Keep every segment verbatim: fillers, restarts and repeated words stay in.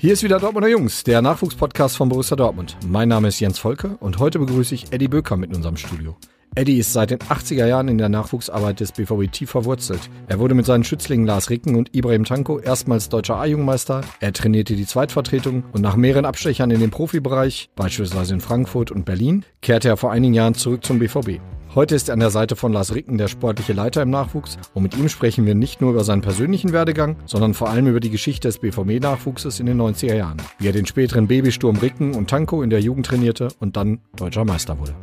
Hier ist wieder Dortmunder Jungs, der Nachwuchspodcast von Borussia Dortmund. Mein Name ist Jens Volke und heute begrüße ich Eddie Böcker mit in unserem Studio. Eddie ist seit den achtziger Jahren in der Nachwuchsarbeit des B V B tief verwurzelt. Er wurde mit seinen Schützlingen Lars Ricken und Ibrahim Tanko erstmals deutscher A-Jugendmeister. Er trainierte die Zweitvertretung und nach mehreren Abstechern in den Profibereich, beispielsweise in Frankfurt und Berlin, kehrte er vor einigen Jahren zurück zum B V B. Heute ist er an der Seite von Lars Ricken der sportliche Leiter im Nachwuchs und mit ihm sprechen wir nicht nur über seinen persönlichen Werdegang, sondern vor allem über die Geschichte des B V B-Nachwuchses in den neunziger Jahren, wie er den späteren Babysturm Ricken und Tanko in der Jugend trainierte und dann deutscher Meister wurde.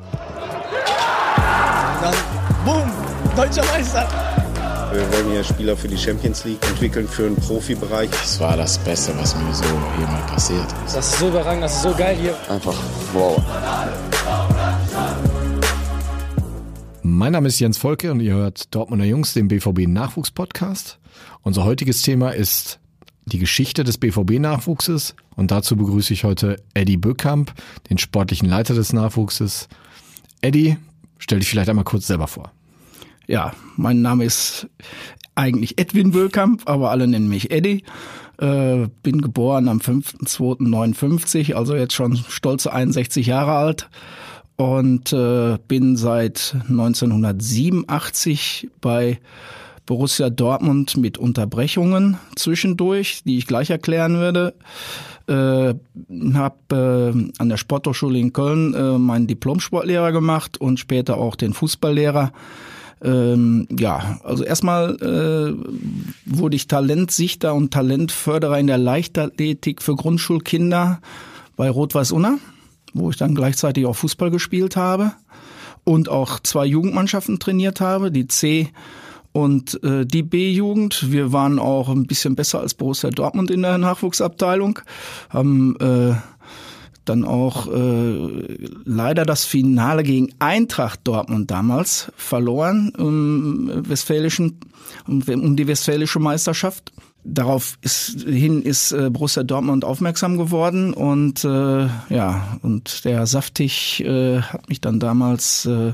Dann, boom, deutscher Meister! Wir wollen hier Spieler für die Champions League entwickeln, für den Profibereich. Das war das Beste, was mir so jemals passiert ist. Das ist so überragend, das ist so geil hier. Einfach wow. Mein Name ist Jens Volke und ihr hört Dortmunder Jungs, den B V B-Nachwuchs-Podcast. Unser heutiges Thema ist die Geschichte des B V B-Nachwuchses und dazu begrüße ich heute Eddie Böckamp, den sportlichen Leiter des Nachwuchses. Eddie, stell dich vielleicht einmal kurz selber vor. Ja, mein Name ist eigentlich Edwin Böckamp, aber alle nennen mich Eddie. Äh, bin geboren am fünften zweiten neunundfünfzig, also jetzt schon stolze einundsechzig Jahre alt. Und äh, bin seit neunzehnhundertsiebenundachtzig bei Borussia Dortmund mit Unterbrechungen zwischendurch, die ich gleich erklären werde. Äh, habe äh, an der Sporthochschule in Köln äh, meinen Diplom-Sportlehrer gemacht und später auch den Fußballlehrer. Ähm, ja, also erstmal äh, wurde ich Talentsichter und Talentförderer in der Leichtathletik für Grundschulkinder bei Rot-Weiß Unna, wo ich dann gleichzeitig auch Fußball gespielt habe und auch zwei Jugendmannschaften trainiert habe, die C- und äh, die B-Jugend. Wir waren auch ein bisschen besser als Borussia Dortmund in der Nachwuchsabteilung, haben äh, dann auch äh, leider das Finale gegen Eintracht Dortmund damals verloren, um, westfälischen, um, um die westfälische Meisterschaft. Darauf ist, hin ist äh, Borussia Dortmund aufmerksam geworden und äh, ja, und der Saftig äh, hat mich dann damals äh,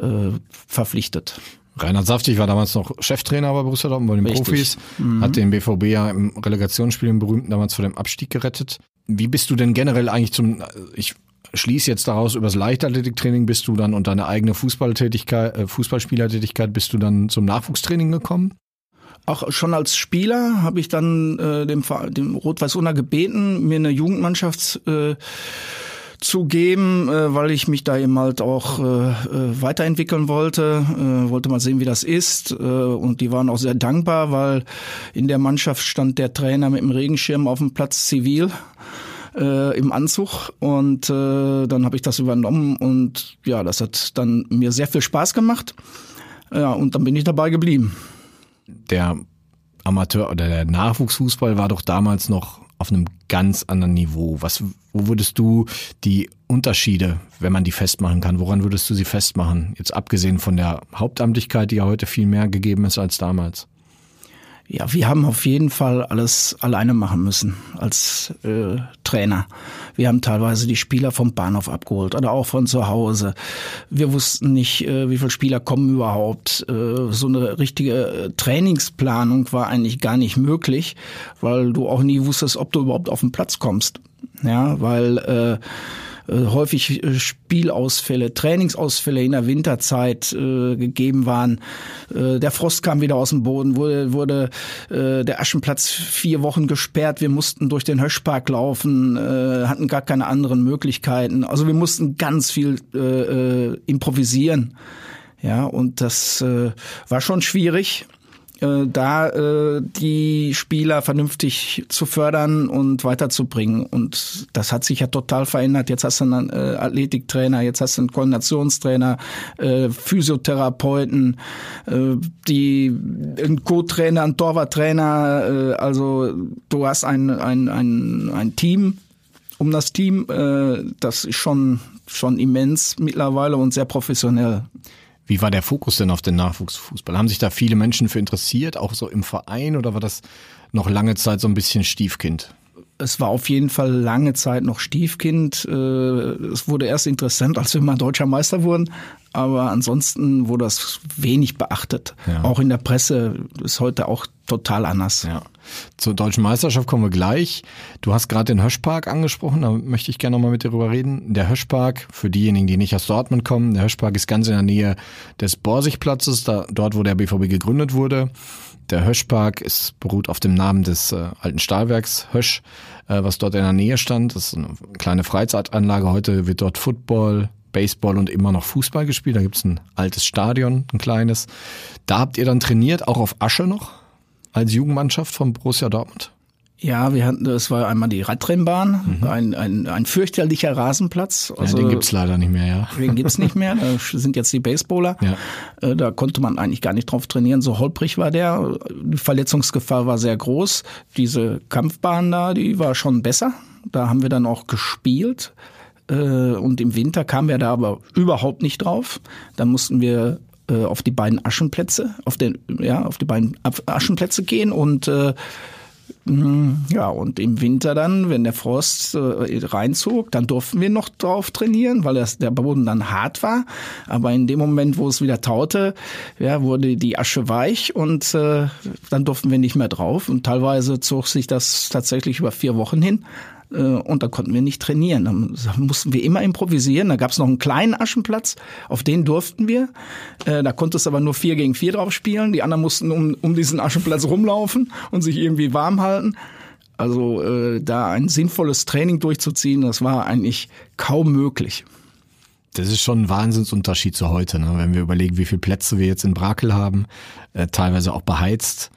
äh, verpflichtet. Reinhard Saftig war damals noch Cheftrainer bei Borussia Dortmund, bei den Richtig. Profis, mhm. hat den B V B ja im Relegationsspiel im berühmten damals vor dem Abstieg gerettet. Wie bist du denn generell eigentlich zum, ich schließe jetzt daraus, über das Leichtathletiktraining bist du dann und deine eigene Fußballtätigkeit, Fußballspielertätigkeit bist du dann zum Nachwuchstraining gekommen? Auch schon als Spieler habe ich dann äh, dem, dem Rot-Weiß Unna gebeten, mir eine Jugendmannschaft äh, zu geben, äh, weil ich mich da eben halt auch äh, weiterentwickeln wollte, äh, wollte mal sehen, wie das ist äh, und die waren auch sehr dankbar, weil in der Mannschaft stand der Trainer mit dem Regenschirm auf dem Platz zivil äh, im Anzug und äh, dann habe ich das übernommen und ja, das hat dann mir sehr viel Spaß gemacht, ja, und dann bin ich dabei geblieben. Der Amateur- oder der Nachwuchsfußball war doch damals noch auf einem ganz anderen Niveau. Was, wo würdest du die Unterschiede, wenn man die festmachen kann, woran würdest du sie festmachen? Jetzt abgesehen von der Hauptamtlichkeit, die ja heute viel mehr gegeben ist als damals. Ja, wir haben auf jeden Fall alles alleine machen müssen als äh, Trainer. Wir haben teilweise die Spieler vom Bahnhof abgeholt oder auch von zu Hause. Wir wussten nicht, äh, wie viele Spieler kommen überhaupt. Äh, so eine richtige Trainingsplanung war eigentlich gar nicht möglich, weil du auch nie wusstest, ob du überhaupt auf den Platz kommst. Ja, weil äh, häufig Spielausfälle, Trainingsausfälle in der Winterzeit äh, gegeben waren. Äh, der Frost kam wieder aus dem Boden, wurde, wurde äh, der Aschenplatz vier Wochen gesperrt. Wir mussten durch den Hoeschpark laufen, äh, hatten gar keine anderen Möglichkeiten. Also wir mussten ganz viel äh, improvisieren. Ja, und das äh, war schon schwierig, äh, da äh, die Spieler vernünftig zu fördern und weiterzubringen. Und das hat sich ja total verändert. Jetzt hast du einen äh, Athletiktrainer, jetzt hast du einen Koordinationstrainer, äh, Physiotherapeuten, äh, die einen Co-Trainer, einen Torwarttrainer. Äh, also du hast ein ein ein ein Team um das Team. Äh, das ist schon schon immens mittlerweile und sehr professionell. Wie war der Fokus denn auf den Nachwuchsfußball? Haben sich da viele Menschen für interessiert, auch so im Verein, oder war das noch lange Zeit so ein bisschen Stiefkind? Es war auf jeden Fall lange Zeit noch Stiefkind. Es wurde erst interessant, als wir mal deutscher Meister wurden. aber ansonsten wurde das wenig beachtet. Ja. Auch in der Presse ist heute auch total anders. Ja. Zur deutschen Meisterschaft kommen wir gleich. Du hast gerade den Hoeschpark angesprochen, da möchte ich gerne nochmal mit dir drüber reden. Der Hoeschpark, für diejenigen, die nicht aus Dortmund kommen, der Hoeschpark ist ganz in der Nähe des Borsigplatzes, da, dort wo der B V B gegründet wurde. Der Hoeschpark ist, beruht auf dem Namen des äh, alten Stahlwerks Hösch, äh, was dort in der Nähe stand. Das ist eine kleine Freizeitanlage. Heute wird dort Football, Baseball und immer noch Fußball gespielt. Da gibt es ein altes Stadion, ein kleines. Da habt ihr dann trainiert, auch auf Asche noch? Als Jugendmannschaft von Borussia Dortmund? Ja, wir hatten, das war einmal die Radrennbahn, mhm. ein, ein, ein fürchterlicher Rasenplatz. Also, ja, den gibt's leider nicht mehr, ja. Den gibt's nicht mehr, da sind jetzt die Baseballer. Ja. Da konnte man eigentlich gar nicht drauf trainieren, so holprig war der. Die Verletzungsgefahr war sehr groß. Diese Kampfbahn da, die war schon besser. Da haben wir dann auch gespielt. Und im Winter kamen wir da aber überhaupt nicht drauf. Dann mussten wir auf die beiden Aschenplätze, auf den, ja, auf die beiden Aschenplätze gehen und äh, ja, und im Winter dann, wenn der Frost äh, reinzog, dann durften wir noch drauf trainieren, weil das, der Boden dann hart war. Aber in dem Moment, wo es wieder taute, ja, wurde die Asche weich und äh, dann durften wir nicht mehr drauf. Und teilweise zog sich das tatsächlich über vier Wochen hin. Und da konnten wir nicht trainieren, da mussten wir immer improvisieren. Da gab es noch einen kleinen Aschenplatz, auf den durften wir. Da konnte es aber nur vier gegen vier drauf spielen. Die anderen mussten um, um diesen Aschenplatz rumlaufen und sich irgendwie warm halten. Also äh, da ein sinnvolles Training durchzuziehen, das war eigentlich kaum möglich. Das ist schon ein Wahnsinnsunterschied zu heute, ne? Wenn wir überlegen, wie viele Plätze wir jetzt in Brakel haben, äh, teilweise auch beheizt.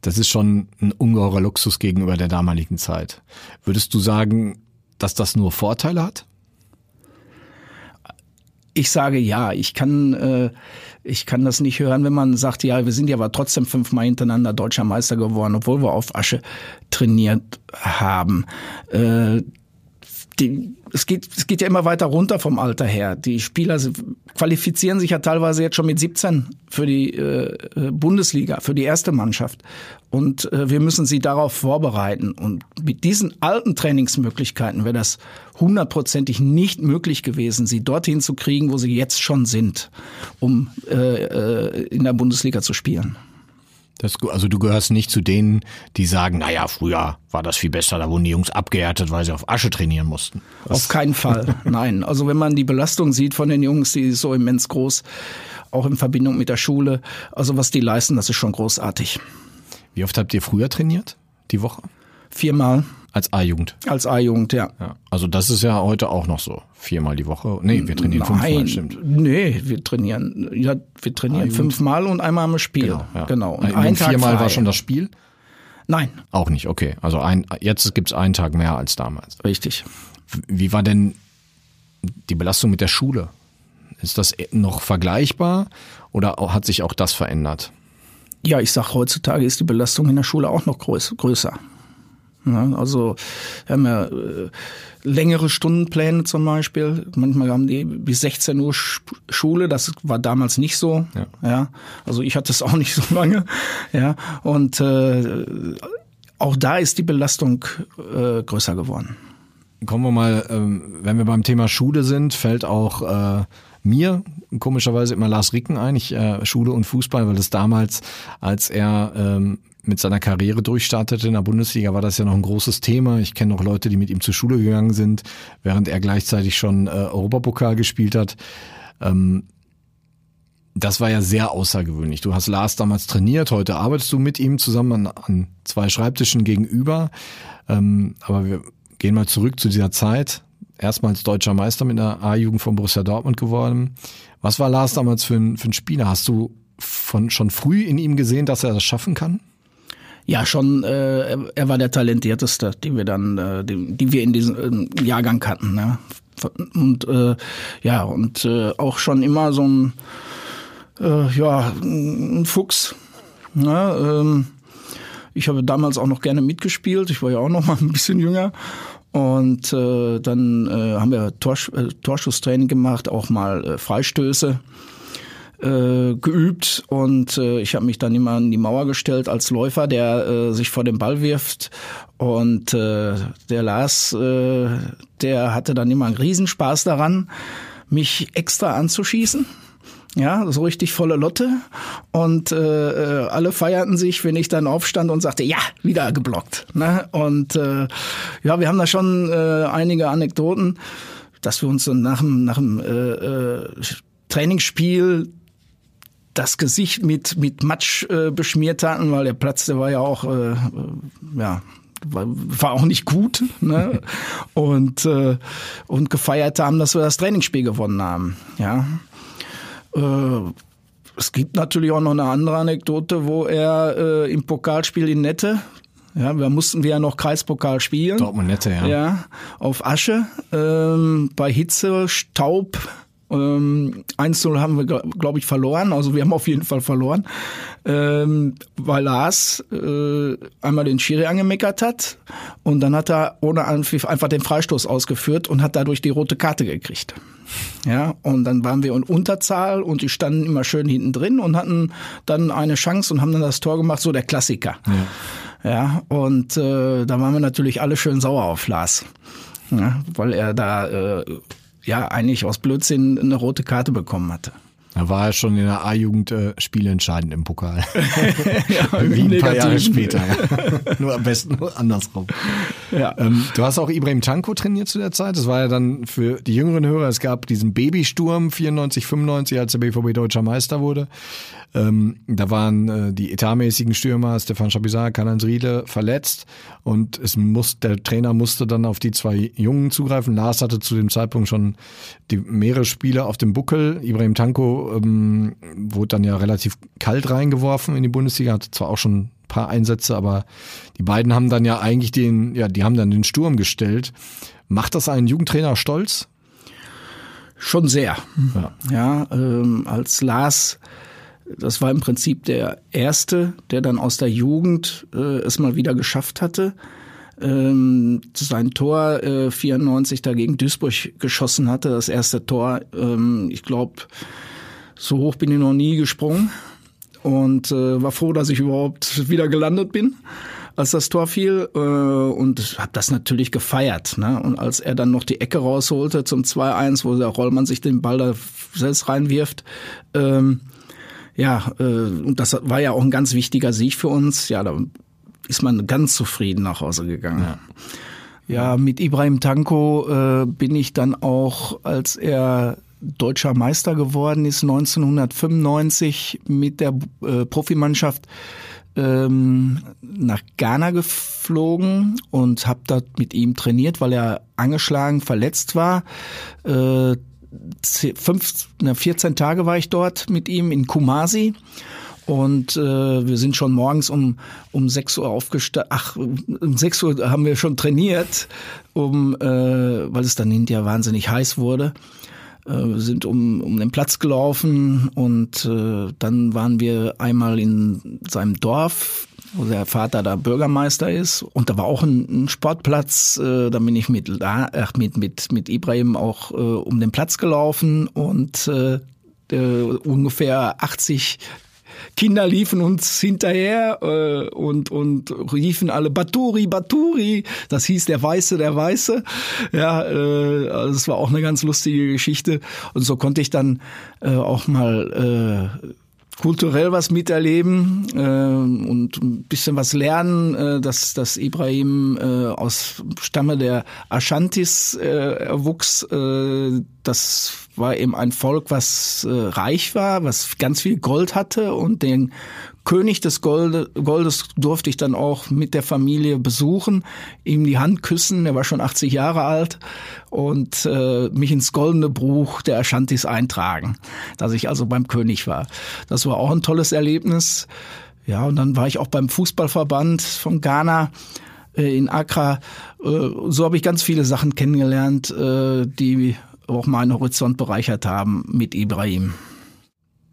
Das ist schon ein ungeheurer Luxus gegenüber der damaligen Zeit. Würdest du sagen, dass das nur Vorteile hat? Ich sage ja. Ich kann, äh, ich kann das nicht hören, wenn man sagt, ja, wir sind ja aber trotzdem fünfmal hintereinander deutscher Meister geworden, obwohl wir auf Asche trainiert haben. Äh, die, es geht, es geht ja immer weiter runter vom Alter her. Die Spieler qualifizieren sich ja teilweise jetzt schon mit siebzehn für die äh, Bundesliga, für die erste Mannschaft. Und äh, wir müssen sie darauf vorbereiten. Und mit diesen alten Trainingsmöglichkeiten wäre das hundertprozentig nicht möglich gewesen, sie dorthin zu kriegen, wo sie jetzt schon sind, um äh, äh, in der Bundesliga zu spielen. Das, also du gehörst nicht zu denen, die sagen, naja, früher war das viel besser, da wurden die Jungs abgehärtet, weil sie auf Asche trainieren mussten. Das auf keinen Fall, nein. Also wenn man die Belastung sieht von den Jungs, die ist so immens groß, auch in Verbindung mit der Schule. Also was die leisten, das ist schon großartig. Wie oft habt ihr früher trainiert, die Woche? Viermal. Als A-Jugend? Als A-Jugend, ja. ja. Also das ist ja heute auch noch so, viermal die Woche. Nee, wir trainieren Nein, fünfmal, stimmt. Nee, wir trainieren ja, wir trainieren A-Jugend. fünfmal und einmal am Spiel. Genau. Ja. genau. Und ein, ein Tag viermal frei. War schon das Spiel? Nein. Auch nicht, okay. Also ein, jetzt gibt's einen Tag mehr als damals. Richtig. Wie war denn die Belastung mit der Schule? Ist das noch vergleichbar oder hat sich auch das verändert? Ja, ich sag, heutzutage ist die Belastung in der Schule auch noch groß, größer. Also wir haben ja äh, längere Stundenpläne zum Beispiel. Manchmal haben die bis sechzehn Uhr Sch- Schule. Das war damals nicht so. Ja. Ja. Also ich hatte es auch nicht so lange. Ja. Und äh, auch da ist die Belastung äh, größer geworden. Kommen wir mal, ähm, wenn wir beim Thema Schule sind, fällt auch äh, mir komischerweise immer Lars Ricken ein. Ich äh, Schule und Fußball, weil das damals, als er ähm, mit seiner Karriere durchstartete in der Bundesliga, war das ja noch ein großes Thema. Ich kenne noch Leute, die mit ihm zur Schule gegangen sind, während er gleichzeitig schon äh, Europapokal gespielt hat. Ähm, das war ja sehr außergewöhnlich. Du hast Lars damals trainiert, heute arbeitest du mit ihm zusammen an, an zwei Schreibtischen gegenüber. Ähm, aber wir gehen mal zurück zu dieser Zeit. Erstmals deutscher Meister mit einer A-Jugend von Borussia Dortmund geworden. Was war Lars damals für ein, für ein Spieler? Hast du von, schon früh in ihm gesehen, dass er das schaffen kann? Ja, schon, äh, er war der talentierteste, die wir dann, äh, die, die wir in diesem äh, Jahrgang hatten. Ne? Und äh, ja, und äh, auch schon immer so ein, äh, ja, ein Fuchs. Ne? Ähm, ich habe damals auch noch gerne mitgespielt, ich war ja auch noch mal ein bisschen jünger. Und äh, dann äh, haben wir Torsch- äh, Torschusstraining gemacht, auch mal äh, Freistöße geübt und äh, ich habe mich dann immer an die Mauer gestellt als Läufer, der äh, sich vor den Ball wirft und äh, der Lars, äh, der hatte dann immer einen Riesenspaß daran, mich extra anzuschießen Ja, so richtig volle Lotte. Und äh, alle feierten sich, wenn ich dann aufstand und sagte, ja, wieder geblockt. Ne? Und äh, ja, wir haben da schon äh, einige Anekdoten, dass wir uns dann nach dem, nach dem äh, Trainingsspiel das Gesicht mit mit Matsch äh, beschmiert hatten, weil der Platz, der war ja auch, äh, ja, war, war auch nicht gut, ne? und äh, und gefeiert haben, dass wir das Trainingsspiel gewonnen haben, ja. Äh, es gibt natürlich auch noch eine andere Anekdote, wo er äh, im Pokalspiel in Nette, ja, da mussten wir ja noch Kreispokal spielen. Dortmund Nette, ja. Ja, auf Asche, ähm, bei Hitze, Staub, Ähm, eins zu null haben wir, glaube ich, verloren. Also wir haben auf jeden Fall verloren, ähm, weil Lars äh, einmal den Schiri angemeckert hat und dann hat er ohne Anpfiff einfach den Freistoß ausgeführt und hat dadurch die rote Karte gekriegt. Ja, und dann waren wir in Unterzahl und die standen immer schön hinten drin und hatten dann eine Chance und haben dann das Tor gemacht, so der Klassiker. Ja, ja, und äh, da waren wir natürlich alle schön sauer auf Lars, ja, weil er da äh, ja, eigentlich aus Blödsinn eine rote Karte bekommen hatte. Da war er schon in der A-Jugend äh, spielentscheidend im Pokal. Ja, wie ein paar Jahre später. Ja. Nur am besten nur andersrum. Ja. Ähm, du hast auch Ibrahim Tanko trainiert zu der Zeit. Das war ja dann für die jüngeren Hörer, es gab diesen Babysturm vierundneunzig, fünfundneunzig, als der B V B Deutscher Meister wurde. Ähm, da waren äh, die etatmäßigen Stürmer, Stéphane Chapuisat, Karl-Heinz Riedel, verletzt. Und es muss, der Trainer musste dann auf die zwei Jungen zugreifen. Lars hatte zu dem Zeitpunkt schon die, mehrere Spiele auf dem Buckel. Ibrahim Tanko Ähm, wurde dann ja relativ kalt reingeworfen in die Bundesliga, hatte zwar auch schon ein paar Einsätze, aber die beiden haben dann ja eigentlich den, ja, die haben dann den Sturm gestellt. Macht das einen Jugendtrainer stolz? Schon sehr. Ja, ja, ähm, als Lars, das war im Prinzip der Erste, der dann aus der Jugend äh, es mal wieder geschafft hatte, ähm, sein Tor äh, vierundneunzig dagegen Duisburg geschossen hatte, das erste Tor, ähm, ich glaube, so hoch bin ich noch nie gesprungen und äh, war froh, dass ich überhaupt wieder gelandet bin, als das Tor fiel, äh, und habe das natürlich gefeiert. Ne? Und als er dann noch die Ecke rausholte zum zwei eins, wo der Rollmann sich den Ball da selbst reinwirft, ähm, ja, äh, und das war ja auch ein ganz wichtiger Sieg für uns, ja, da ist man ganz zufrieden nach Hause gegangen. Ja. Ja, mit Ibrahim Tanko äh, bin ich dann auch, als er Deutscher Meister geworden ist, neunzehnhundertfünfundneunzig mit der äh, Profimannschaft ähm, nach Ghana geflogen und habe da mit ihm trainiert, weil er angeschlagen, verletzt war. Äh, fünf, na, vierzehn Tage war ich dort mit ihm in Kumasi. Und äh, wir sind schon morgens um um sechs Uhr aufgestanden. Ach, um sechs Uhr haben wir schon trainiert, um äh, weil es dann hinterher wahnsinnig heiß wurde. Wir sind um, um den Platz gelaufen und äh, dann waren wir einmal in seinem Dorf, wo der Vater da Bürgermeister ist. Und da war auch ein, ein Sportplatz. Äh, da bin ich mit, ach, mit, mit, mit Ibrahim auch äh, um den Platz gelaufen und äh, äh, ungefähr achtzig Kinder liefen uns hinterher äh, und und riefen alle Baturi, Baturi. Das hieß der Weiße, der Weiße. Ja, äh, also das war auch eine ganz lustige Geschichte. Und so konnte ich dann äh, auch mal äh, kulturell was miterleben äh, und ein bisschen was lernen, äh, dass, dass Ibrahim äh, aus Stamme der Ashantis äh, wuchs. Äh, das war eben ein Volk, was äh, reich war, was ganz viel Gold hatte, und den König des Golde, Goldes durfte ich dann auch mit der Familie besuchen, ihm die Hand küssen, er war schon achtzig Jahre alt, und äh, mich ins goldene Buch der Ashantis eintragen, dass ich also beim König war. Das war auch ein tolles Erlebnis. Ja, und dann war ich auch beim Fußballverband von Ghana äh, in Accra. Äh, so habe ich ganz viele Sachen kennengelernt, äh, die auch meinen Horizont bereichert haben mit Ibrahim.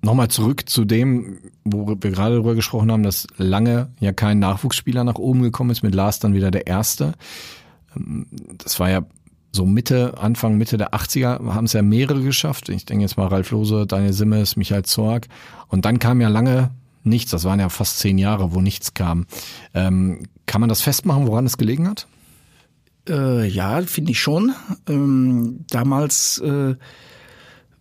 Nochmal zurück zu dem, wo wir gerade darüber gesprochen haben, dass lange ja kein Nachwuchsspieler nach oben gekommen ist, mit Lars dann wieder der Erste. Das war ja so Mitte, Anfang, Mitte der achtziger, haben es ja mehrere geschafft. Ich denke jetzt mal Ralf Lose, Daniel Simmes, Michael Zorc. Und dann kam ja lange nichts. Das waren ja fast zehn Jahre, wo nichts kam. Ähm, kann man das festmachen, woran es gelegen hat? Äh, ja, finde ich schon. Ähm, damals äh,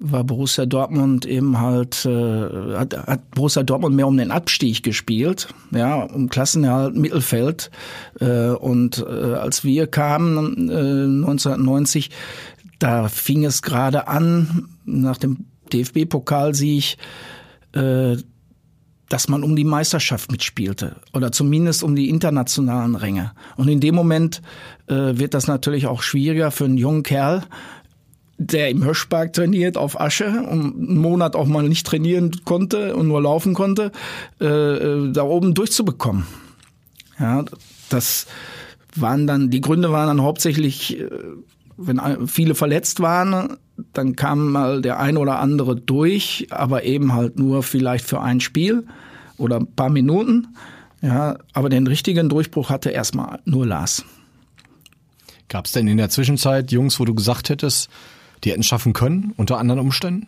war Borussia Dortmund eben halt, äh, hat, hat Borussia Dortmund mehr um den Abstieg gespielt, ja, um Klassenerhalt, Mittelfeld. Äh, und äh, als wir kamen, äh, neunzehnhundertneunzig, da fing es gerade an, nach dem D F B-Pokalsieg, äh, dass man um die Meisterschaft mitspielte oder zumindest um die internationalen Ränge. Und in dem Moment äh, wird das natürlich auch schwieriger für einen jungen Kerl, der im Hoeschpark trainiert auf Asche und einen Monat auch mal nicht trainieren konnte und nur laufen konnte, äh, da oben durchzubekommen. Ja, das waren dann, die Gründe waren dann hauptsächlich, wenn viele verletzt waren, dann kam mal der ein oder andere durch, aber eben halt nur vielleicht für ein Spiel oder ein paar Minuten. Ja, aber den richtigen Durchbruch hatte erstmal nur Lars. Gab es denn in der Zwischenzeit Jungs, wo du gesagt hättest, die hätten schaffen können, unter anderen Umständen?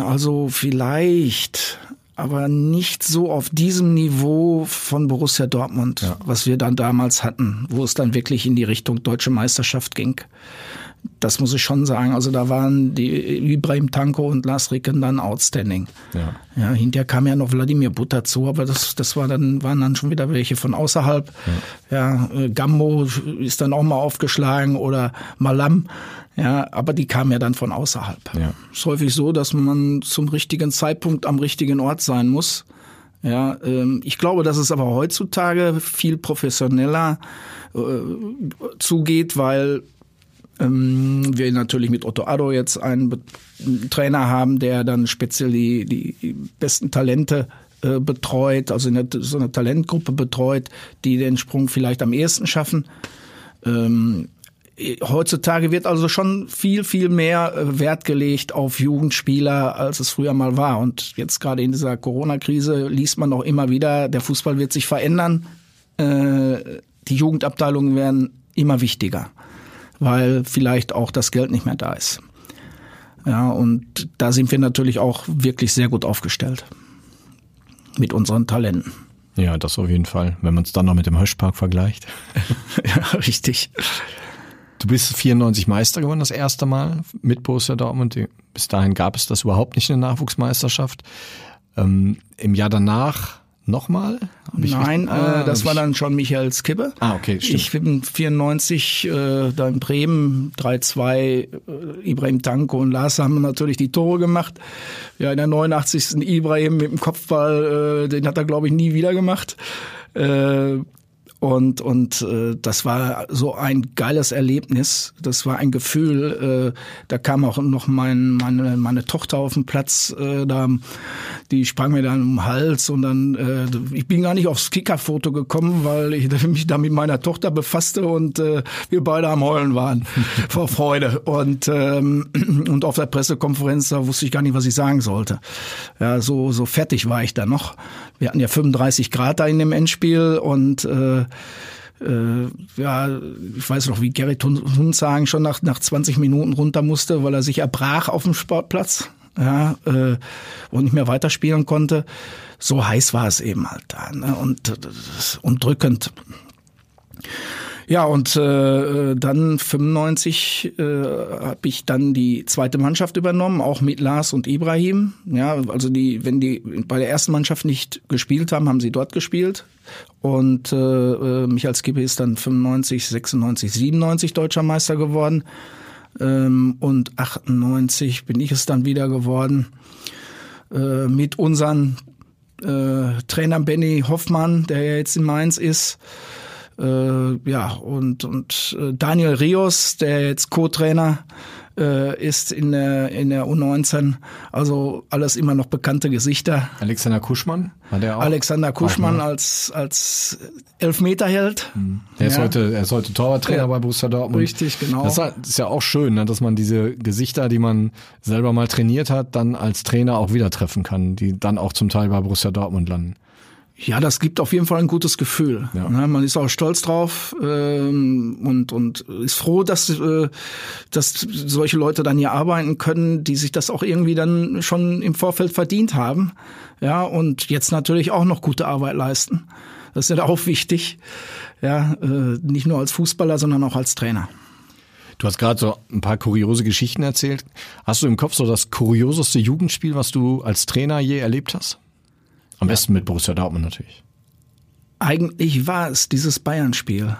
Also vielleicht, aber nicht so auf diesem Niveau von Borussia Dortmund, ja, was wir dann damals hatten, wo es dann wirklich in die Richtung Deutsche Meisterschaft ging. Das muss ich schon sagen. Also da waren die Ibrahim Tanko und Lars Ricken dann outstanding. Ja. Ja, hinterher kam ja noch Wladimir Buter zu, aber das, das war dann, waren dann schon wieder welche von außerhalb. Ja, ja, Gambo ist dann auch mal aufgeschlagen oder Malam. Ja, aber die kamen ja dann von außerhalb. Ja. Es ist häufig so, dass man zum richtigen Zeitpunkt am richtigen Ort sein muss. Ja, ich glaube, dass es aber heutzutage viel professioneller äh, zugeht, weil ähm, wir natürlich mit Otto Addo jetzt einen Be- Trainer haben, der dann speziell die, die besten Talente äh, betreut, also in der, so eine Talentgruppe betreut, die den Sprung vielleicht am ehesten schaffen. Ähm, Heutzutage wird also schon viel, viel mehr Wert gelegt auf Jugendspieler, als es früher mal war. Und jetzt gerade in dieser Corona-Krise liest man auch immer wieder, der Fußball wird sich verändern. Äh, die Jugendabteilungen werden immer wichtiger, weil vielleicht auch das Geld nicht mehr da ist. Ja, und da sind wir natürlich auch wirklich sehr gut aufgestellt mit unseren Talenten. Ja, das auf jeden Fall, wenn man es dann noch mit dem Hoeschpark vergleicht. Ja, richtig. Du bist vierundneunzig Meister geworden, das erste Mal mit Borussia Dortmund. Bis dahin gab es das überhaupt nicht, eine Nachwuchsmeisterschaft. Ähm, Im Jahr danach nochmal? Nein, ah, das war ich... dann schon Michael Skibbe. Ah, okay, stimmt. Ich bin vierundneunzig äh, da in Bremen, drei zwei, äh, Ibrahim Tanko und Lars haben natürlich die Tore gemacht. Ja, in der neunundachtzigsten Ibrahim mit dem Kopfball, äh, den hat er, glaube ich, nie wieder gemacht. Äh, Und und äh, das war so ein geiles Erlebnis. Das war ein Gefühl. Äh, da kam auch noch mein, meine meine Tochter auf den Platz. Äh, da, die sprang mir dann um den Hals und dann. Äh, ich bin gar nicht aufs Kicker-Foto gekommen, weil ich mich da mit meiner Tochter befasste und äh, wir beide am Heulen waren vor Freude. Und ähm, und auf der Pressekonferenz, da wusste ich gar nicht, was ich sagen sollte. Ja, so so fertig war ich da noch. Wir hatten ja fünfunddreißig Grad da in dem Endspiel und äh, ja, ich weiß noch, wie Gary Tunzagen schon nach, nach zwanzig Minuten runter musste, weil er sich erbrach auf dem Sportplatz, ja, äh, und nicht mehr weiterspielen konnte. So heiß war es eben halt da, ne? Und das und drückend. Ja, und äh, dann fünfundneunzig äh, habe ich dann die zweite Mannschaft übernommen, auch mit Lars und Ibrahim. Ja, also die, wenn die bei der ersten Mannschaft nicht gespielt haben, haben sie dort gespielt. Und äh, Michael Skibbe ist dann fünfundneunzig, sechsundneunzig, siebenundneunzig Deutscher Meister geworden. Ähm, und achtundneunzig bin ich es dann wieder geworden. Äh, mit unseren äh, Trainern Benny Hoffmann, der ja jetzt in Mainz ist. Äh, ja, und und Daniel Rios, der jetzt Co-Trainer äh, ist in der in der U neunzehn, also alles immer noch bekannte Gesichter. Alexander Kuschmann war der auch. Alexander Kuschmann als als Elfmeterheld. Mhm. Er ist ja heute er ist heute Torwarttrainer ja. bei Borussia Dortmund. Richtig, genau. Das ist ja auch schön, ne, dass man diese Gesichter, die man selber mal trainiert hat, dann als Trainer auch wieder treffen kann, die dann auch zum Teil bei Borussia Dortmund landen. Ja, das gibt auf jeden Fall ein gutes Gefühl. Ja. Man ist auch stolz drauf ähm, und und ist froh, dass äh, dass solche Leute dann hier arbeiten können, die sich das auch irgendwie dann schon im Vorfeld verdient haben. Ja, und jetzt natürlich auch noch gute Arbeit leisten. Das ist ja auch wichtig. Ja, äh, nicht nur als Fußballer, sondern auch als Trainer. Du hast gerade so ein paar kuriose Geschichten erzählt. Hast du im Kopf so das kurioseste Jugendspiel, was du als Trainer je erlebt hast? Am ja. besten mit Borussia Dortmund natürlich. Eigentlich war es dieses Bayern-Spiel.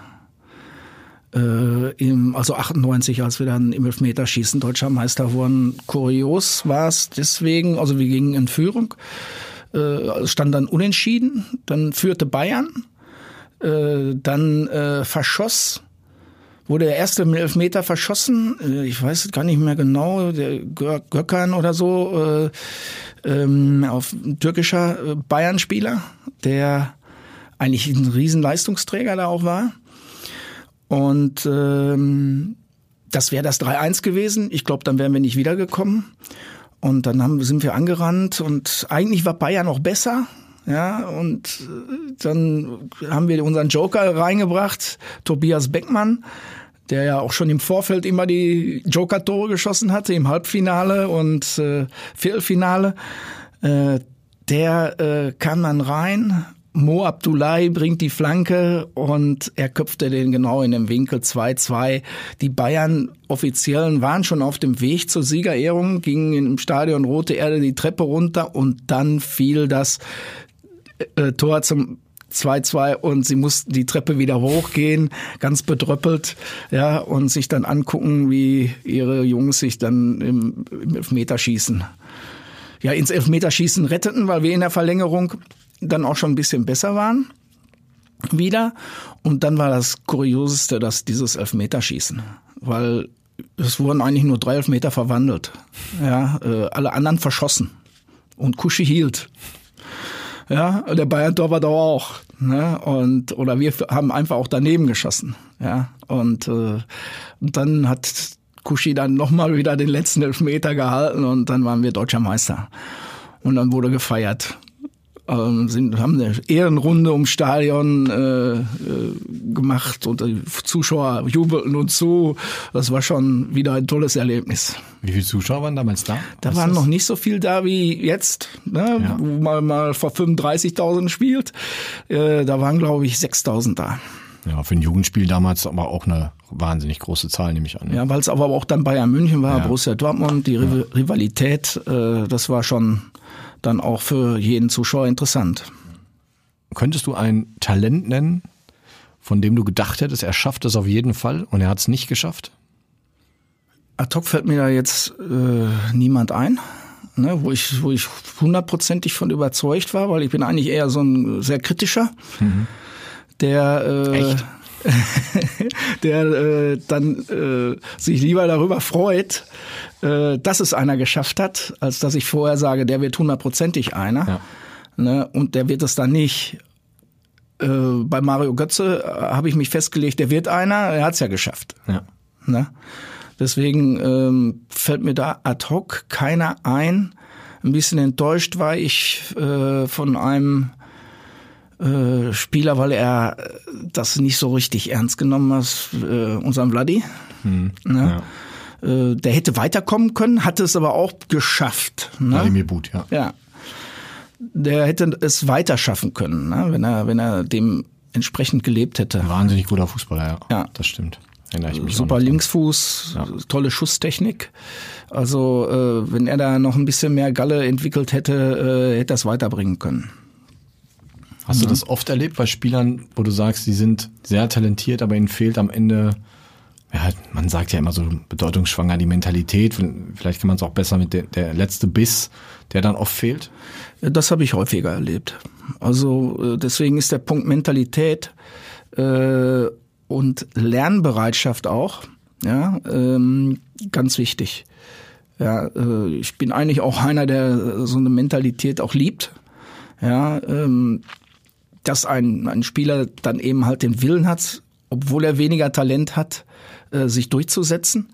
Äh, im, also achtundneunzig, als wir dann im Elfmeterschießen deutscher Meister wurden. Kurios war es deswegen, also wir gingen in Führung. Es stand dann unentschieden, dann führte Bayern, dann verschoss, wurde der erste Elfmeter verschossen, ich weiß gar nicht mehr genau, der Gökhan oder so, auf türkischer Bayern-Spieler, der eigentlich ein Riesenleistungsträger da auch war. Und das wäre das drei eins gewesen, ich glaube, dann wären wir nicht wiedergekommen. Und dann haben, sind wir angerannt und eigentlich war Bayern noch besser, ja, und dann haben wir unseren Joker reingebracht, Tobias Beckmann, der ja auch schon im Vorfeld immer die Joker-Tore geschossen hatte, im Halbfinale und äh, Viertelfinale, äh, der äh, kam dann rein, Mo Abdullahi bringt die Flanke und er köpfte den genau in dem Winkel zwei zwei. Die Bayern-Offiziellen waren schon auf dem Weg zur Siegerehrung, gingen im Stadion Rote Erde die Treppe runter und dann fiel das äh, Tor zum zwei zwei und sie mussten die Treppe wieder hochgehen, ganz bedröppelt, ja, und sich dann angucken, wie ihre Jungs sich dann im, im Elfmeterschießen, ja, ins Elfmeterschießen retteten, weil wir in der Verlängerung dann auch schon ein bisschen besser waren wieder. Und dann war das Kurioseste, dass dieses Elfmeterschießen, weil es wurden eigentlich nur drei Elfmeter verwandelt. Ja, äh, alle anderen verschossen. Und Kusche hielt. Ja, der Bayern-Torwart auch. Ne? Und, oder wir haben einfach auch daneben geschossen. Ja, und, äh, und dann hat Kusche dann nochmal wieder den letzten Elfmeter gehalten und dann waren wir deutscher Meister. Und dann wurde gefeiert. Sind, haben eine Ehrenrunde ums Stadion äh, gemacht und die Zuschauer jubelten uns zu. Das war schon wieder ein tolles Erlebnis. Wie viele Zuschauer waren damals da? Da waren noch nicht so viel da wie jetzt, ne? Ja. Wo man mal vor fünfunddreißigtausend spielt. Äh, da waren, glaube ich, sechstausend da. Ja, für ein Jugendspiel damals aber auch eine wahnsinnig große Zahl, nehme ich an. Ne? Ja, weil es aber auch dann Bayern München war, ja. Borussia Dortmund, die ja. Rivalität, äh, das war schon... dann auch für jeden Zuschauer interessant. Könntest du ein Talent nennen, von dem du gedacht hättest, er schafft es auf jeden Fall und er hat es nicht geschafft? Ad hoc fällt mir da jetzt äh, niemand ein, ne, wo ich wo ich hundertprozentig von überzeugt war, weil ich bin eigentlich eher so ein sehr kritischer, mhm. der äh, Echt? der äh, dann äh, sich lieber darüber freut, äh, dass es einer geschafft hat, als dass ich vorher sage, der wird hundertprozentig einer, ja. ne, und der wird es dann nicht. Äh, bei Mario Götze habe ich mich festgelegt, der wird einer, er hat es ja geschafft. Ja. Ne? Deswegen ähm, fällt mir da ad hoc keiner ein. Ein bisschen enttäuscht war ich äh, von einem Spieler, weil er das nicht so richtig ernst genommen hat, äh, unseren Vladi. Hm, ne? ja. äh, der hätte weiterkommen können, hatte es aber auch geschafft. Wladimir Buter, ja. ja. Der hätte es weiter schaffen können, ne? wenn er wenn er dem entsprechend gelebt hätte. Wahnsinnig guter Fußballer, ja. ja. Das stimmt. Super Linksfuß, ja. tolle Schusstechnik. Also äh, wenn er da noch ein bisschen mehr Galle entwickelt hätte, äh, hätte er es weiterbringen können. Hast du das oft erlebt bei Spielern, wo du sagst, die sind sehr talentiert, aber ihnen fehlt am Ende, ja, man sagt ja immer so bedeutungsschwanger die Mentalität, vielleicht kann man es auch besser mit der, der letzte Biss, der dann oft fehlt? Das habe ich häufiger erlebt. Also deswegen ist der Punkt Mentalität äh, und Lernbereitschaft auch ja, ähm, ganz wichtig. Ja, äh, ich bin eigentlich auch einer, der so eine Mentalität auch liebt. Ja, ähm, dass ein, ein Spieler dann eben halt den Willen hat, obwohl er weniger Talent hat, äh, sich durchzusetzen.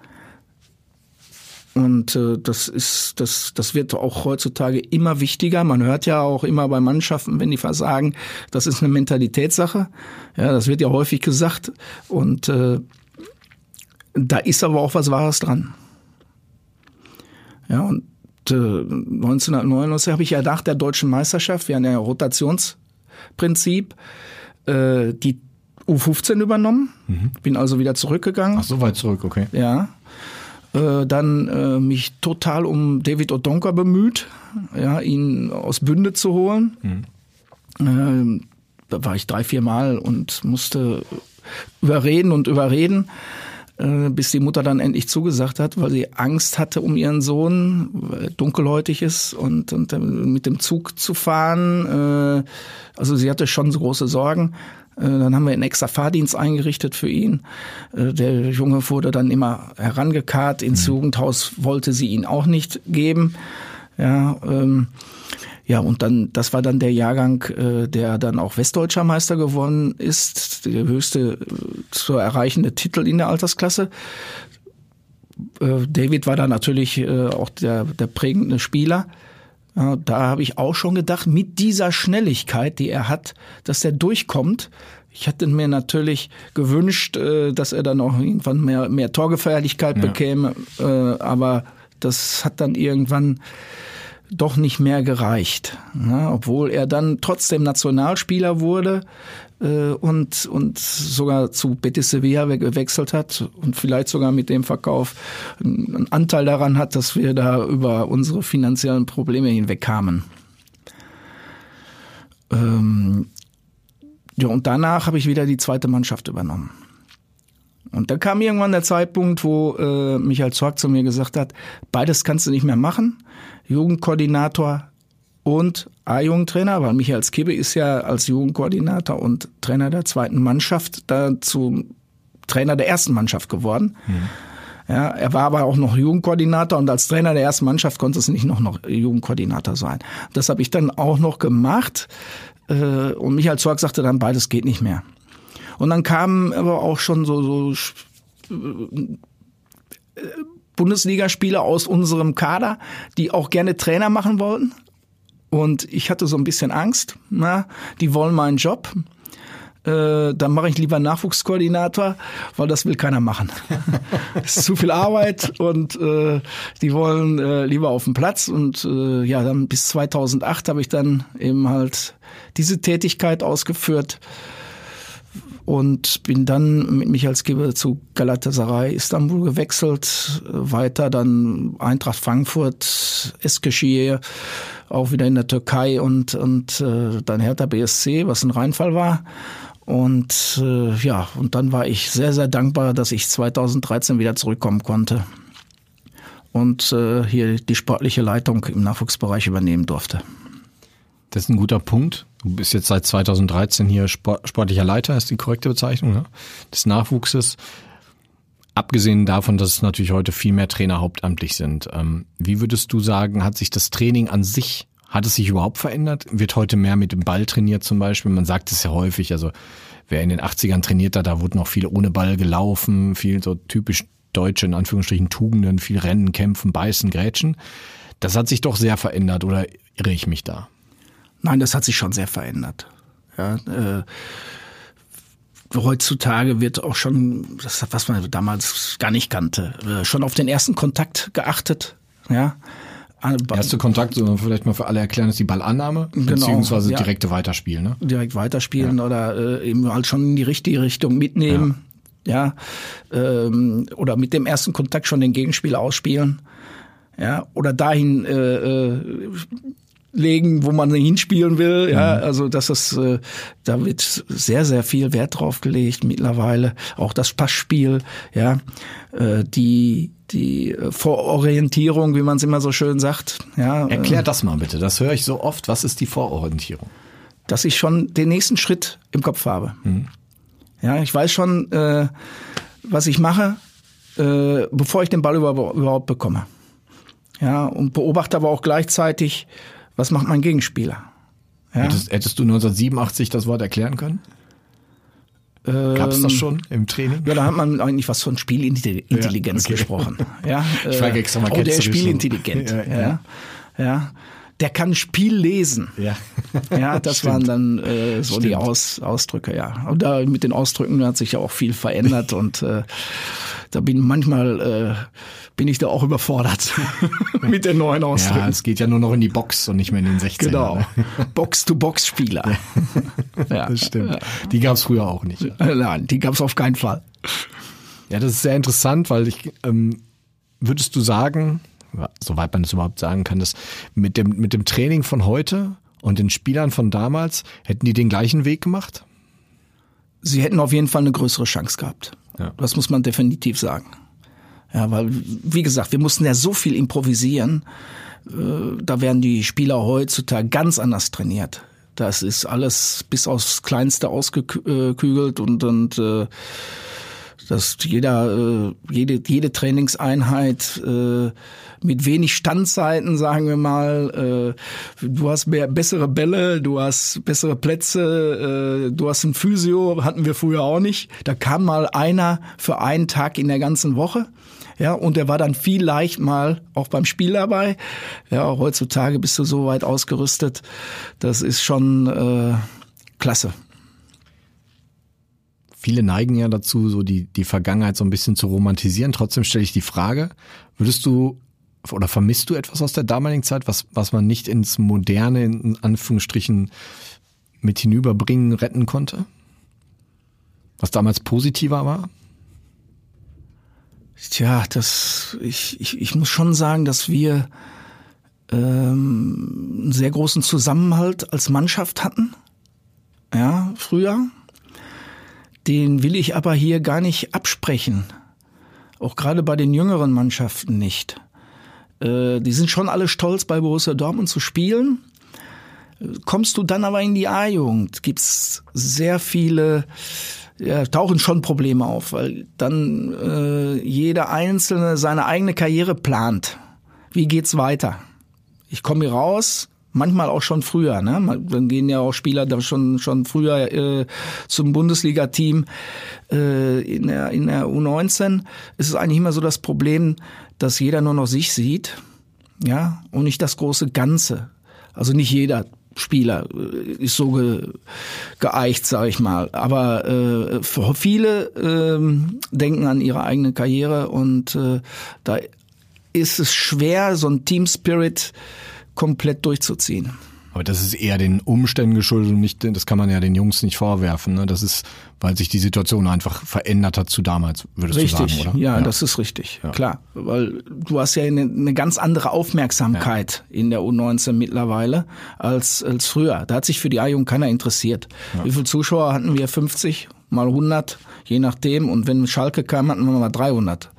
Und äh, das ist, das, das wird auch heutzutage immer wichtiger. Man hört ja auch immer bei Mannschaften, wenn die versagen, das ist eine Mentalitätssache. Ja, das wird ja häufig gesagt. Und äh, da ist aber auch was Wahres dran. Ja, und neunzehnhundertneunundneunzig habe ich ja nach der deutschen Meisterschaft, wir haben ja Rotationsprinzip, die U fünfzehn übernommen, mhm. bin also wieder zurückgegangen. Ach, so weit zurück, okay. Ja. Äh, dann äh, mich total um David Odonkor bemüht, ja, ihn aus Bünde zu holen. Mhm. Äh, da war ich drei, vier Mal und musste überreden und überreden, äh, bis die Mutter dann endlich zugesagt hat, weil sie Angst hatte um ihren Sohn, weil er dunkelhäutig ist und, und äh, mit dem Zug zu fahren. Äh, also sie hatte schon so große Sorgen. Dann haben wir einen extra Fahrdienst eingerichtet für ihn. Der Junge wurde dann immer herangekarrt. Ins Jugendhaus wollte sie ihn auch nicht geben. Ja, ähm, ja, und dann, das war dann der Jahrgang, der dann auch Westdeutscher Meister geworden ist. Der höchste zu erreichende Titel in der Altersklasse. David war da natürlich auch der, der prägende Spieler. Ja, da habe ich auch schon gedacht, mit dieser Schnelligkeit, die er hat, dass der durchkommt. Ich hätte mir natürlich gewünscht, dass er dann auch irgendwann mehr, mehr Torgefährlichkeit ja. bekäme, aber das hat dann irgendwann doch nicht mehr gereicht. Ja, obwohl er dann trotzdem Nationalspieler wurde und, und sogar zu Betis Sevilla gewechselt hat und vielleicht sogar mit dem Verkauf einen Anteil daran hat, dass wir da über unsere finanziellen Probleme hinwegkamen. Ähm ja, und danach habe ich wieder die zweite Mannschaft übernommen. Und dann kam irgendwann der Zeitpunkt, wo äh, Michael Zorc zu mir gesagt hat, beides kannst du nicht mehr machen, Jugendkoordinator und A-Jugendtrainer, weil Michael Skibbe ist ja als Jugendkoordinator und Trainer der zweiten Mannschaft da zum Trainer der ersten Mannschaft geworden. Ja. Ja, er war aber auch noch Jugendkoordinator und als Trainer der ersten Mannschaft konnte es nicht noch, noch Jugendkoordinator sein. Das habe ich dann auch noch gemacht äh, und Michael Zorc sagte dann, beides geht nicht mehr. Und dann kamen aber auch schon so, so äh, Bundesligaspieler aus unserem Kader, die auch gerne Trainer machen wollten. Und ich hatte so ein bisschen Angst. Na, die wollen meinen Job. Äh, dann mache ich lieber Nachwuchskoordinator, weil das will keiner machen. Das ist zu viel Arbeit und äh, die wollen äh, lieber auf den Platz. Und äh, ja, dann bis zweitausendacht habe ich dann eben halt diese Tätigkeit ausgeführt. Und bin dann mit Michael Skibbe zu Galatasaray Istanbul gewechselt, weiter dann Eintracht Frankfurt, Eskişehir, auch wieder in der Türkei und, und äh, dann Hertha B S C, was ein Reinfall war. Und äh, ja, und dann war ich sehr, sehr dankbar, dass ich zweitausenddreizehn wieder zurückkommen konnte und äh, hier die sportliche Leitung im Nachwuchsbereich übernehmen durfte. Das ist ein guter Punkt. Du bist jetzt seit zweitausenddreizehn hier sportlicher Leiter, ist die korrekte Bezeichnung, ne? Des Nachwuchses. Abgesehen davon, dass es natürlich heute viel mehr Trainer hauptamtlich sind. Wie würdest du sagen, hat sich das Training an sich, hat es sich überhaupt verändert? Wird heute mehr mit dem Ball trainiert zum Beispiel? Man sagt es ja häufig, also wer in den achtzigern trainiert hat, da wurden noch viel ohne Ball gelaufen, viel so typisch deutsche, in Anführungsstrichen, Tugenden, viel Rennen, Kämpfen, Beißen, Grätschen. Das hat sich doch sehr verändert, oder irre ich mich da? Nein, das hat sich schon sehr verändert. Ja, äh, heutzutage wird auch schon, das, was man damals gar nicht kannte, äh, schon auf den ersten Kontakt geachtet. Ja. Erster Kontakt, sondern vielleicht mal für alle erklären, ist die Ballannahme, genau, beziehungsweise ja, direkte Weiterspielen. Ne? Direkt weiterspielen ja. oder äh, eben halt schon in die richtige Richtung mitnehmen. Ja. Ja, ähm, oder mit dem ersten Kontakt schon den Gegenspieler ausspielen. Ja, oder dahin äh, äh, legen, wo man hinspielen will, ja, also das ist, äh, da wird sehr, sehr viel Wert drauf gelegt mittlerweile, auch das Passspiel, ja, äh, die die Vororientierung, wie man es immer so schön sagt, ja. Erklär das mal bitte, das höre ich so oft, was ist die Vororientierung? Dass ich schon den nächsten Schritt im Kopf habe. Mhm. Ja, ich weiß schon, äh, was ich mache, äh, bevor ich den Ball über, überhaupt bekomme. Ja, und beobachte aber auch gleichzeitig, was macht mein Gegenspieler? Ja. Hättest, hättest du neunzehnhundertsiebenundachtzig das Wort erklären können? Ähm, Gab es das schon im Training? Ja, da hat man eigentlich was von Spielintelligenz ja, okay. gesprochen. Ja, ich frage extra mal, oh, der ist spielintelligent. Ja, ja. Ja. Ja. der kann Spiel lesen. Ja, ja das Stimmt. waren dann äh, so Stimmt. die Aus, Ausdrücke, ja. Und da mit den Ausdrücken hat sich ja auch viel verändert und äh, da bin manchmal äh, bin ich da auch überfordert mit den neuen Ausdrücken. Ja, es geht ja nur noch in die Box und nicht mehr in den sechzehner. Genau, Box-to-Box-Spieler. Ja. Ja. Das stimmt. Ja. Die gab es früher auch nicht. Nein, die gab es auf keinen Fall. Ja, das ist sehr interessant, weil ich, ähm, würdest du sagen, soweit man es überhaupt sagen kann, dass mit dem, mit dem Training von heute und den Spielern von damals, hätten die den gleichen Weg gemacht? Sie hätten auf jeden Fall eine größere Chance gehabt. Ja. Das muss man definitiv sagen. Ja, weil, wie gesagt, wir mussten ja so viel improvisieren, da werden die Spieler heutzutage ganz anders trainiert. Das ist alles bis aufs Kleinste ausgekügelt und, und äh, dass jeder, äh, jede, jede Trainingseinheit äh, mit wenig Standzeiten, sagen wir mal, äh, du hast mehr, bessere Bälle, du hast bessere Plätze, äh, du hast ein Physio, hatten wir früher auch nicht. Da kam mal einer für einen Tag in der ganzen Woche. Ja, und der war dann vielleicht mal auch beim Spiel dabei. Ja, auch heutzutage bist du so weit ausgerüstet. Das ist schon äh, klasse. Viele neigen ja dazu, so die, die Vergangenheit so ein bisschen zu romantisieren. Trotzdem stelle ich die Frage, würdest du oder vermisst du etwas aus der damaligen Zeit, was, was man nicht ins Moderne, in Anführungsstrichen, mit hinüberbringen, retten konnte? Was damals positiver war? Tja, das, ich, ich, ich muss schon sagen, dass wir ähm, einen sehr großen Zusammenhalt als Mannschaft hatten. Ja, früher. Den will ich aber hier gar nicht absprechen. Auch gerade bei den jüngeren Mannschaften nicht. Äh, die sind schon alle stolz, bei Borussia Dortmund zu spielen. Kommst du dann aber in die A-Jugend, gibt's sehr viele, ja, tauchen schon Probleme auf, weil dann äh, jeder Einzelne seine eigene Karriere plant. Wie geht's weiter? Ich komme hier raus. Manchmal auch schon früher, ne? Dann gehen ja auch Spieler da schon schon früher äh, zum Bundesliga-Team. Äh, in der in der U neunzehn ist es eigentlich immer so das Problem, dass jeder nur noch sich sieht, ja, und nicht das große Ganze. Also nicht jeder Spieler ist so ge, geeicht, sag ich mal. Aber äh, viele äh, denken an ihre eigene Karriere und äh, da ist es schwer, so ein Team-Spirit komplett durchzuziehen. Aber das ist eher den Umständen geschuldet und nicht, das kann man ja den Jungs nicht vorwerfen. Ne? Das ist, weil sich die Situation einfach verändert hat zu damals, würdest richtig, du sagen, oder? Ja, ja, das ist richtig, ja. Klar. Weil du hast ja eine, eine ganz andere Aufmerksamkeit ja. in der U neunzehn mittlerweile als, als früher. Da hat sich für die A-Jugend keiner interessiert. Ja. Wie viele Zuschauer hatten wir? fünfzig mal hundert, je nachdem. Und wenn Schalke kam, hatten wir mal dreihundert.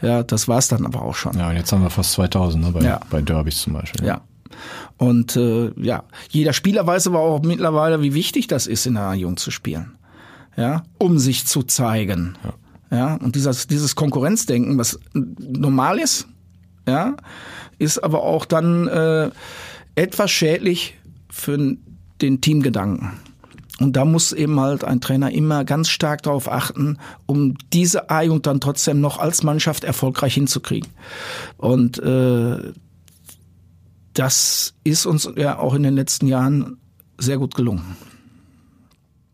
Ja, das war's dann aber auch schon. Ja, und jetzt haben wir fast zweitausend, ne, bei, ja. bei Derbys zum Beispiel. Ja. Und äh, ja, jeder Spieler weiß aber auch mittlerweile, wie wichtig das ist, in der A-Jugend zu spielen, ja, um sich zu zeigen, ja. ja. Und dieses dieses Konkurrenzdenken, was normal ist, ja, ist aber auch dann äh, etwas schädlich für den Teamgedanken. Und da muss eben halt ein Trainer immer ganz stark darauf achten, um diese A-Jugend dann trotzdem noch als Mannschaft erfolgreich hinzukriegen. Und äh, das ist uns ja auch in den letzten Jahren sehr gut gelungen.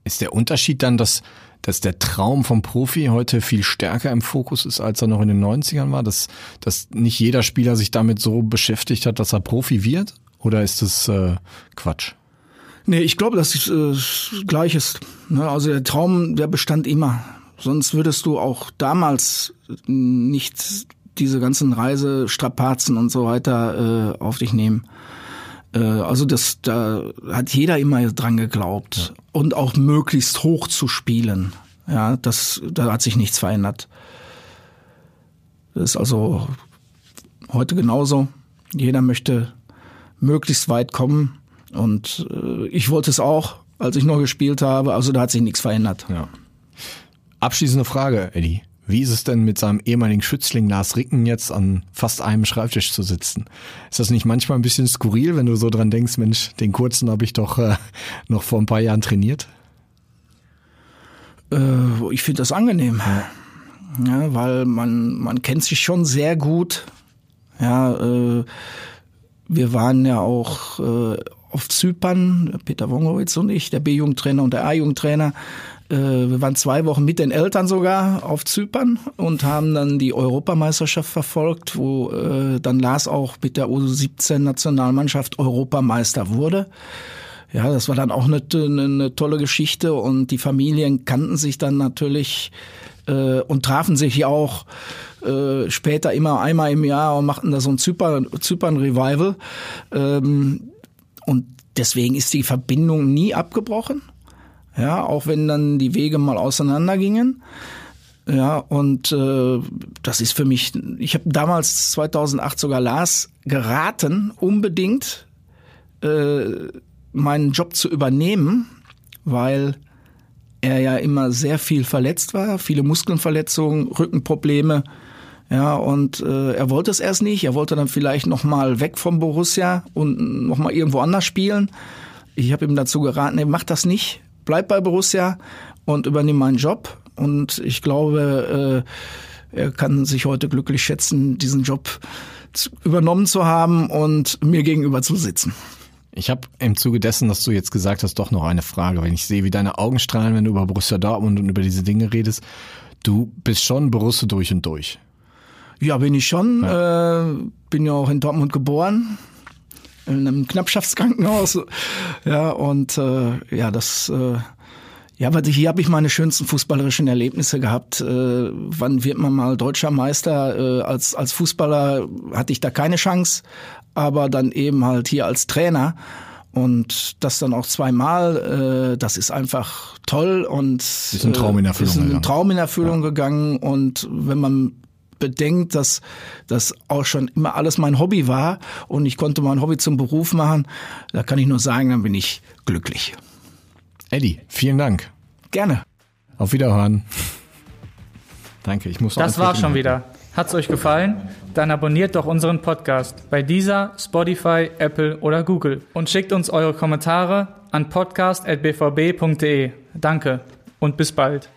Ist der Unterschied dann, dass, dass der Traum vom Profi heute viel stärker im Fokus ist, als er noch in den neunzigern war? Dass, dass nicht jeder Spieler sich damit so beschäftigt hat, dass er Profi wird? Oder ist das äh, Quatsch? Nee, ich glaube, dass es äh, gleich ist. Also der Traum, der bestand immer. Sonst würdest du auch damals nicht diese ganzen Reisestrapazen und so weiter äh, auf dich nehmen. Äh, also das, da hat jeder immer dran geglaubt. Ja. Und auch möglichst hoch zu spielen. Ja, das, da hat sich nichts verändert. Das ist also heute genauso. Jeder möchte möglichst weit kommen. Und äh, ich wollte es auch, als ich noch gespielt habe. Also da hat sich nichts verändert. Ja. Abschließende Frage, Eddie. Wie ist es denn, mit seinem ehemaligen Schützling Lars Ricken jetzt an fast einem Schreibtisch zu sitzen? Ist das nicht manchmal ein bisschen skurril, wenn du so dran denkst, Mensch, den Kurzen habe ich doch äh, noch vor ein paar Jahren trainiert? Äh, ich finde das angenehm, ja. Ja, weil man man kennt sich schon sehr gut. Ja, äh, Wir waren ja auch äh, auf Zypern, Peter Wongowitz und ich, der B-Jugendtrainer und der A-Jugendtrainer. Äh, wir waren zwei Wochen mit den Eltern sogar auf Zypern und haben dann die Europameisterschaft verfolgt, wo äh, dann Lars auch mit der U siebzehn-Nationalmannschaft Europameister wurde. Ja, das war dann auch eine, eine tolle Geschichte und die Familien kannten sich dann natürlich äh, und trafen sich auch äh, später immer einmal im Jahr und machten da so ein Zypern, Zypern-Revival. Ähm, und deswegen ist die Verbindung nie abgebrochen, ja, auch wenn dann die Wege mal auseinander gingen. Ja, und äh, das ist für mich, ich habe damals zweitausendacht sogar Lars geraten, unbedingt äh, meinen Job zu übernehmen, weil er ja immer sehr viel verletzt war, viele Muskelverletzungen, Rückenprobleme. Ja, und äh, er wollte es erst nicht. Er wollte dann vielleicht nochmal weg vom Borussia und nochmal irgendwo anders spielen. Ich habe ihm dazu geraten, nee, mach das nicht, bleib bei Borussia und übernimm meinen Job. Und ich glaube, äh, er kann sich heute glücklich schätzen, diesen Job zu, übernommen zu haben und mir gegenüber zu sitzen. Ich habe im Zuge dessen, dass du jetzt gesagt hast, doch noch eine Frage. Wenn ich sehe, wie deine Augen strahlen, wenn du über Borussia Dortmund und über diese Dinge redest, du bist schon Borussia durch und durch. Ja, bin ich schon. Ja. Äh, bin ja auch in Dortmund geboren, in einem Knappschaftskrankenhaus. Ja, und äh, ja, das... Äh, ja, aber hier habe ich meine schönsten fußballerischen Erlebnisse gehabt. Äh, wann wird man mal deutscher Meister? Äh, als als Fußballer hatte ich da keine Chance, aber dann eben halt hier als Trainer und das dann auch zweimal. Äh, das ist einfach toll und ist ein Traum in Erfüllung, ist ein Traum in Erfüllung gegangen. Und wenn man bedenkt, dass das auch schon immer alles mein Hobby war und ich konnte mein Hobby zum Beruf machen, da kann ich nur sagen, dann bin ich glücklich. Eddie, vielen Dank. Gerne. Auf Wiederhören. Danke, ich muss. Das war's schon wieder. Hat's euch gefallen? Dann abonniert doch unseren Podcast bei Deezer, Spotify, Apple oder Google und schickt uns eure Kommentare an podcast punkt b v b punkt d e. Danke und bis bald.